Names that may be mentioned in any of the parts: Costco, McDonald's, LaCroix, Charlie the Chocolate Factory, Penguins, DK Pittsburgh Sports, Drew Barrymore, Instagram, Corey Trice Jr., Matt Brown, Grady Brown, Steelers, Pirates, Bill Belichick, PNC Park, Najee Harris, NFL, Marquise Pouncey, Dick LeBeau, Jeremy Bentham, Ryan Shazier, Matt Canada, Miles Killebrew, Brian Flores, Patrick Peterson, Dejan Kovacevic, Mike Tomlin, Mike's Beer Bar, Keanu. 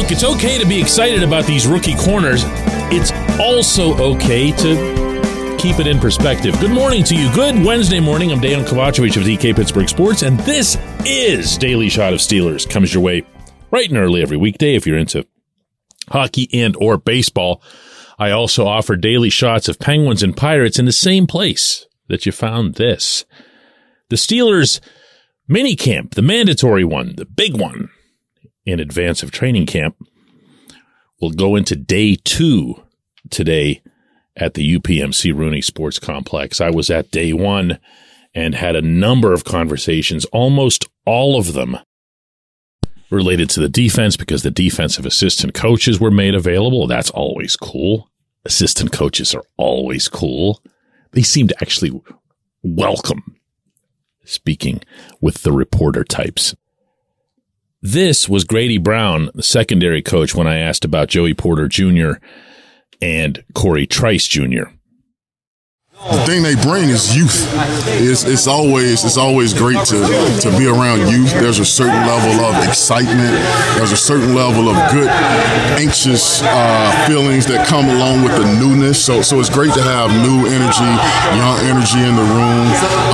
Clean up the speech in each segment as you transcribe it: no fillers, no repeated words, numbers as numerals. Look, it's okay to be excited about these rookie corners. It's also okay to keep it in perspective. Good morning to you. Good Wednesday morning. I'm Dejan Kovacevic of DK Pittsburgh Sports, and this is Daily Shot of Steelers. Comes your way right and early every weekday if you're into hockey and or baseball. I also offer daily shots of Penguins and Pirates in the same place that you found this. The Steelers minicamp, the mandatory one, the big one in advance of training camp, will go into day 2 today at the UPMC Rooney Sports Complex. I was at day 1 and had a number of conversations, almost all of them related to the defense, because the defensive assistant coaches were made available. That's always cool. Assistant coaches are always cool. They seem to actually welcome speaking with the reporter types. This was Grady Brown, the secondary coach, when I asked about Joey Porter Jr. and Corey Trice Jr. The thing they bring is youth. It's always great to be around youth. There's a certain level of excitement. There's a certain level of good, anxious feelings that come along with the newness. So it's great to have new energy, young energy in the room.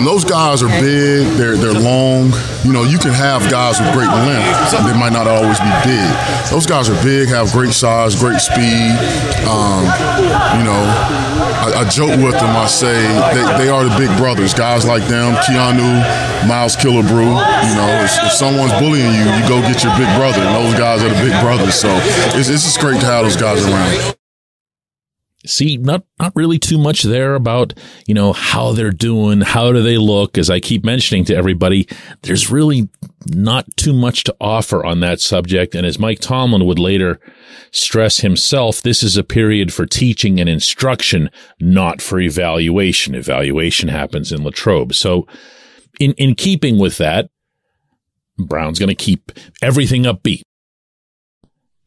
Those guys are big. They're long. You know, you can have guys with great length, and they might not always be big. Those guys are big, have great size, great speed. I joke with them. I say they are the big brothers. Guys like them, Keanu, Miles Killebrew. You know, if someone's bullying you, you go get your big brother. And those guys are the big brothers. So it's just great to have those guys around. See, not really too much there about, you know, how they're doing, how do they look. As I keep mentioning to everybody, there's really not too much to offer on that subject. And as Mike Tomlin would later stress himself, this is a period for teaching and instruction, not for evaluation. Evaluation happens in La Trobe. So in keeping with that, Brown's going to keep everything upbeat.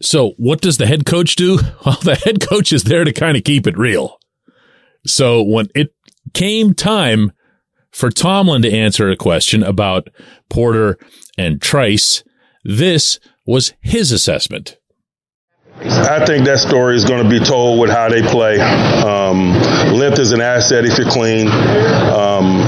So what does the head coach do? Well, the head coach is there to kind of keep it real. So when it came time for Tomlin to answer a question about Porter and Trice, this was his assessment. I think that story is going to be told with how they play. Length is an asset if you're clean.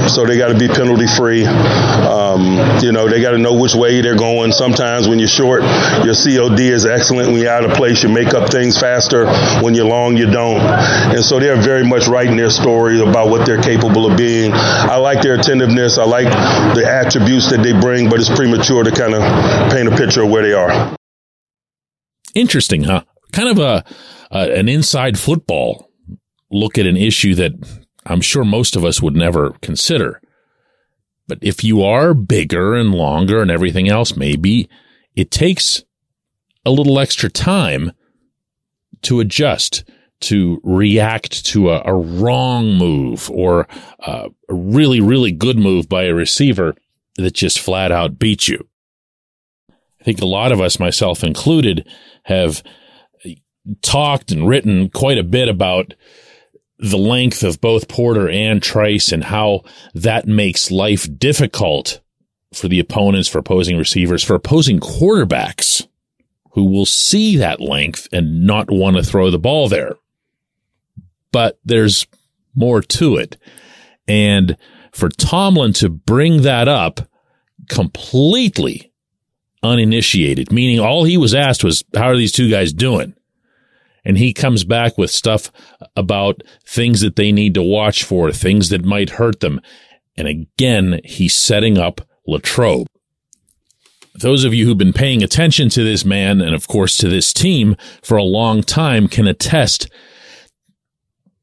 So they got to be penalty free. They got to know which way they're going. Sometimes when you're short, your COD is excellent. When you're out of place, you make up things faster. When you're long, you don't. And so they're very much writing their story about what they're capable of being. I like their attentiveness. I like the attributes that they bring, but it's premature to kind of paint a picture of where they are. Interesting, huh? Kind of an inside football look at an issue that I'm sure most of us would never consider. But if you are bigger and longer and everything else, maybe it takes a little extra time to adjust, to react to a wrong move or a really, really good move by a receiver that just flat out beats you. I think a lot of us, myself included, have talked and written quite a bit about the length of both Porter and Trice and how that makes life difficult for the opponents, for opposing receivers, for opposing quarterbacks who will see that length and not want to throw the ball there. But there's more to it. And for Tomlin to bring that up completely uninitiated, meaning all he was asked was, how are these two guys doing? And he comes back with stuff about things that they need to watch for, things that might hurt them. And again, he's setting up La Trobe. Those of you who've been paying attention to this man and, of course, to this team for a long time can attest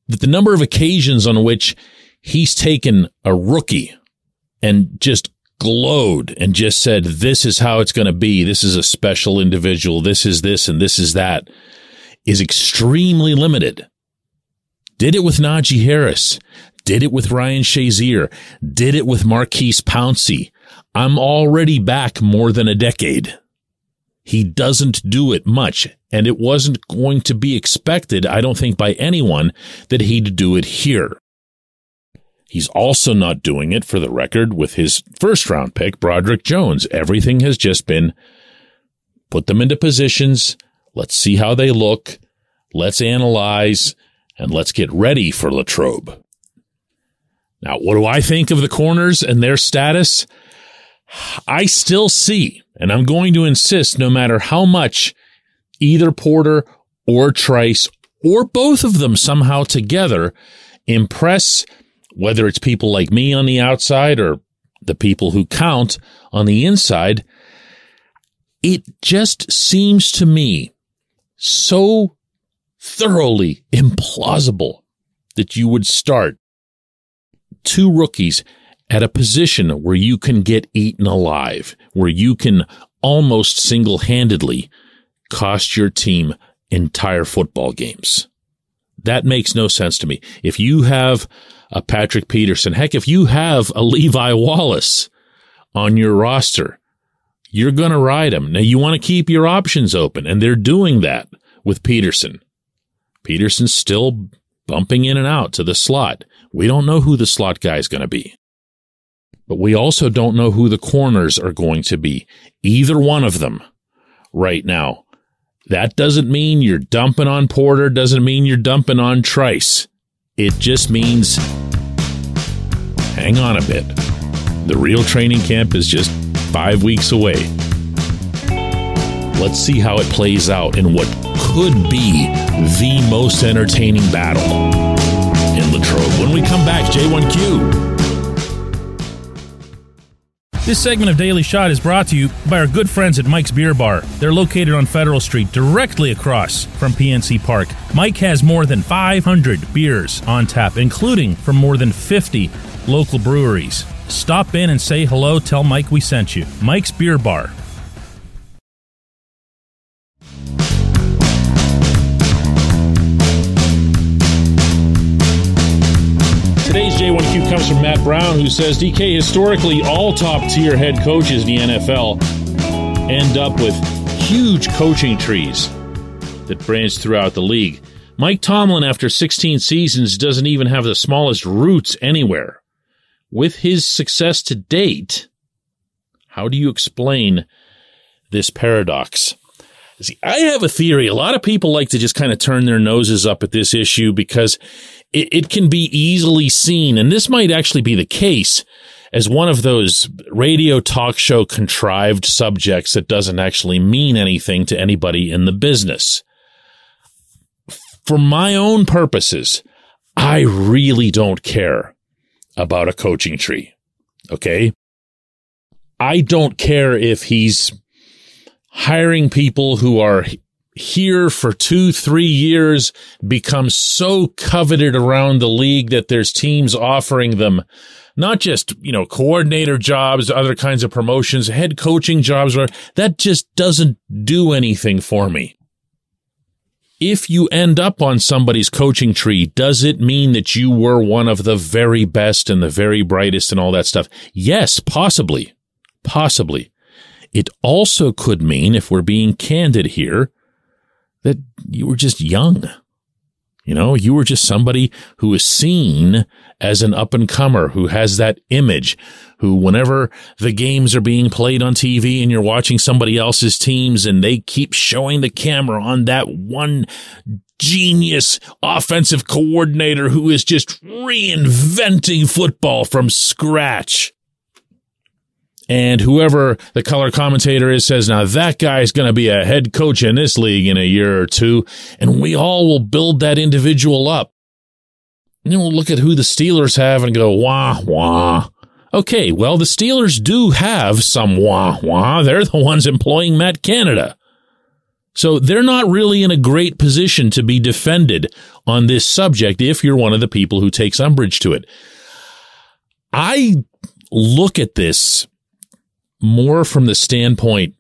that the number of occasions on which he's taken a rookie and just glowed and just said, this is how it's going to be. This is a special individual. This is this and this is that, is extremely limited. Did it with Najee Harris. Did it with Ryan Shazier. Did it with Marquise Pouncey. I'm already back more than a decade. He doesn't do it much, and it wasn't going to be expected, I don't think, by anyone that he'd do it here. He's also not doing it, for the record, with his first-round pick, Broderick Jones. Everything has just been put them into positions, Let's see how they look. Let's analyze, and let's get ready for La Trobe. Now, what do I think of the corners and their status? I still see, and I'm going to insist, no matter how much either Porter or Trice or both of them somehow together impress, whether it's people like me on the outside or the people who count on the inside, it just seems to me so thoroughly implausible that you would start two rookies at a position where you can get eaten alive, where you can almost single-handedly cost your team entire football games. That makes no sense to me. If you have a Patrick Peterson, heck, if you have a Levi Wallace on your roster, you're going to ride him. Now, you want to keep your options open, and they're doing that with Peterson. Peterson's still bumping in and out to the slot. We don't know who the slot guy is going to be. But we also don't know who the corners are going to be, either one of them, right now. That doesn't mean you're dumping on Porter, doesn't mean you're dumping on Trice. It just means, hang on a bit. The real training camp is just 5 weeks away. Let's see how it plays out in what could be the most entertaining battle in La Trobe. When we come back, J1Q. This segment of Daily Shot is brought to you by our good friends at Mike's Beer Bar. They're located on Federal Street, directly across from PNC Park. Mike has more than 500 beers on tap, including from more than 50 local breweries. Stop in and say hello. Tell Mike we sent you. Mike's Beer Bar. Today's J1Q comes from Matt Brown, who says, DK, historically, all top-tier head coaches in the NFL end up with huge coaching trees that branch throughout the league. Mike Tomlin, after 16 seasons, doesn't even have the smallest roots anywhere. With his success to date, how do you explain this paradox? See, I have a theory. A lot of people like to just kind of turn their noses up at this issue because it can be easily seen, and this might actually be the case, as one of those radio talk show contrived subjects that doesn't actually mean anything to anybody in the business. For my own purposes, I really don't care about a coaching tree, okay? I don't care if he's hiring people who are here for 2-3 years, become so coveted around the league that there's teams offering them not just, coordinator jobs, other kinds of promotions, head coaching jobs, whatever. That just doesn't do anything for me. If you end up on somebody's coaching tree, does it mean that you were one of the very best and the very brightest and all that stuff? Yes, possibly. Possibly. It also could mean, if we're being candid here, that you were just young. You were just somebody who is seen as an up-and-comer, who has that image, who whenever the games are being played on TV and you're watching somebody else's teams and they keep showing the camera on that one genius offensive coordinator who is just reinventing football from scratch. And whoever the color commentator is says, now that guy is going to be a head coach in this league in a year or two, and we all will build that individual up. And we'll look at who the Steelers have and go, wah, wah. Okay, well, the Steelers do have some wah, wah. They're the ones employing Matt Canada. So they're not really in a great position to be defended on this subject if you're one of the people who takes umbrage to it. I look at this more from the standpoint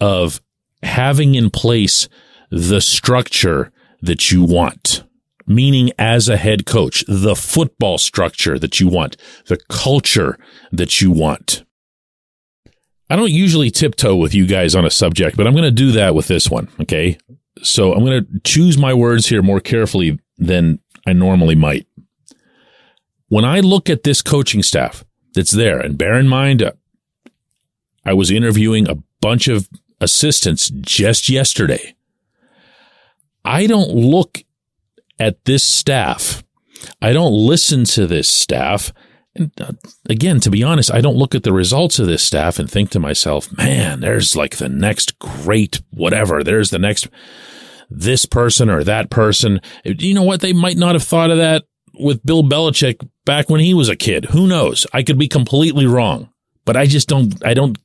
of having in place the structure that you want, meaning as a head coach, the football structure that you want, the culture that you want. I don't usually tiptoe with you guys on a subject, but I'm going to do that with this one, okay? So I'm going to choose my words here more carefully than I normally might. When I look at this coaching staff that's there, and bear in mind, I was interviewing a bunch of assistants just yesterday I don't look at this staff. I don't listen to this staff. And again, to be honest, I don't look at the results of this staff and think to myself, man, there's like the next great whatever. There's the next this person or that person. You know what? They might not have thought of that with Bill Belichick back when he was a kid. Who knows? I could be completely wrong, but I just don't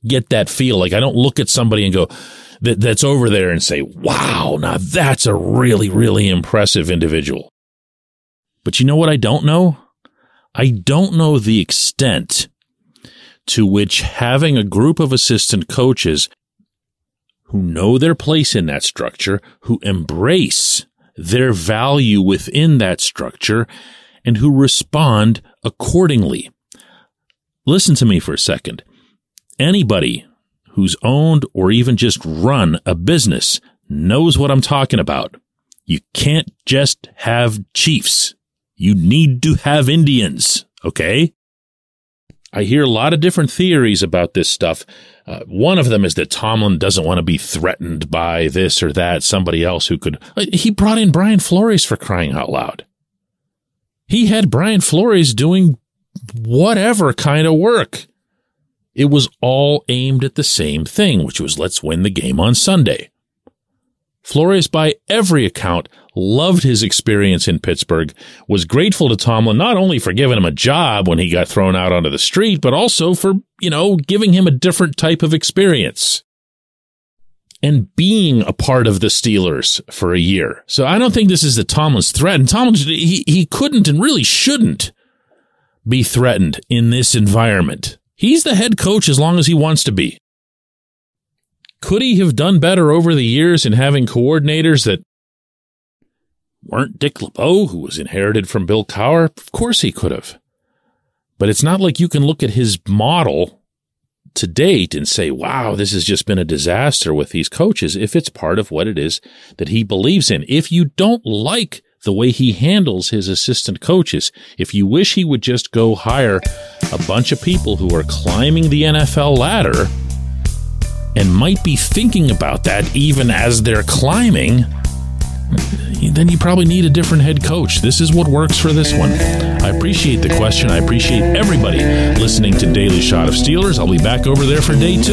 get that feel. Like I don't look at somebody and go, that's over there and say, wow, now that's a really, really impressive individual. But you know what I don't know? I don't know the extent to which having a group of assistant coaches who know their place in that structure, who embrace their value within that structure, and who respond accordingly. Listen to me for a second. Anybody who's owned or even just run a business knows what I'm talking about. You can't just have chiefs. You need to have Indians, okay? I hear a lot of different theories about this stuff. One of them is that Tomlin doesn't want to be threatened by this or that, somebody else who could... He brought in Brian Flores for crying out loud. He had Brian Flores doing whatever kind of work. It was all aimed at the same thing, which was let's win the game on Sunday. Flores, by every account, loved his experience in Pittsburgh, was grateful to Tomlin not only for giving him a job when he got thrown out onto the street, but also for, giving him a different type of experience and being a part of the Steelers for a year. So I don't think this is the Tomlin's threat. And Tomlin, he couldn't and really shouldn't be threatened in this environment. He's the head coach as long as he wants to be. Could he have done better over the years in having coordinators that weren't Dick LeBeau, who was inherited from Bill Cowher? Of course he could have. But it's not like you can look at his model to date and say, wow, this has just been a disaster with these coaches, if it's part of what it is that he believes in. If you don't like the way he handles his assistant coaches, if you wish he would just go hire a bunch of people who are climbing the NFL ladder and might be thinking about that even as they're climbing, then you probably need a different head coach. This is what works for this one. I appreciate the question. I appreciate everybody listening to Daily Shot of Steelers. I'll be back over there for day 2.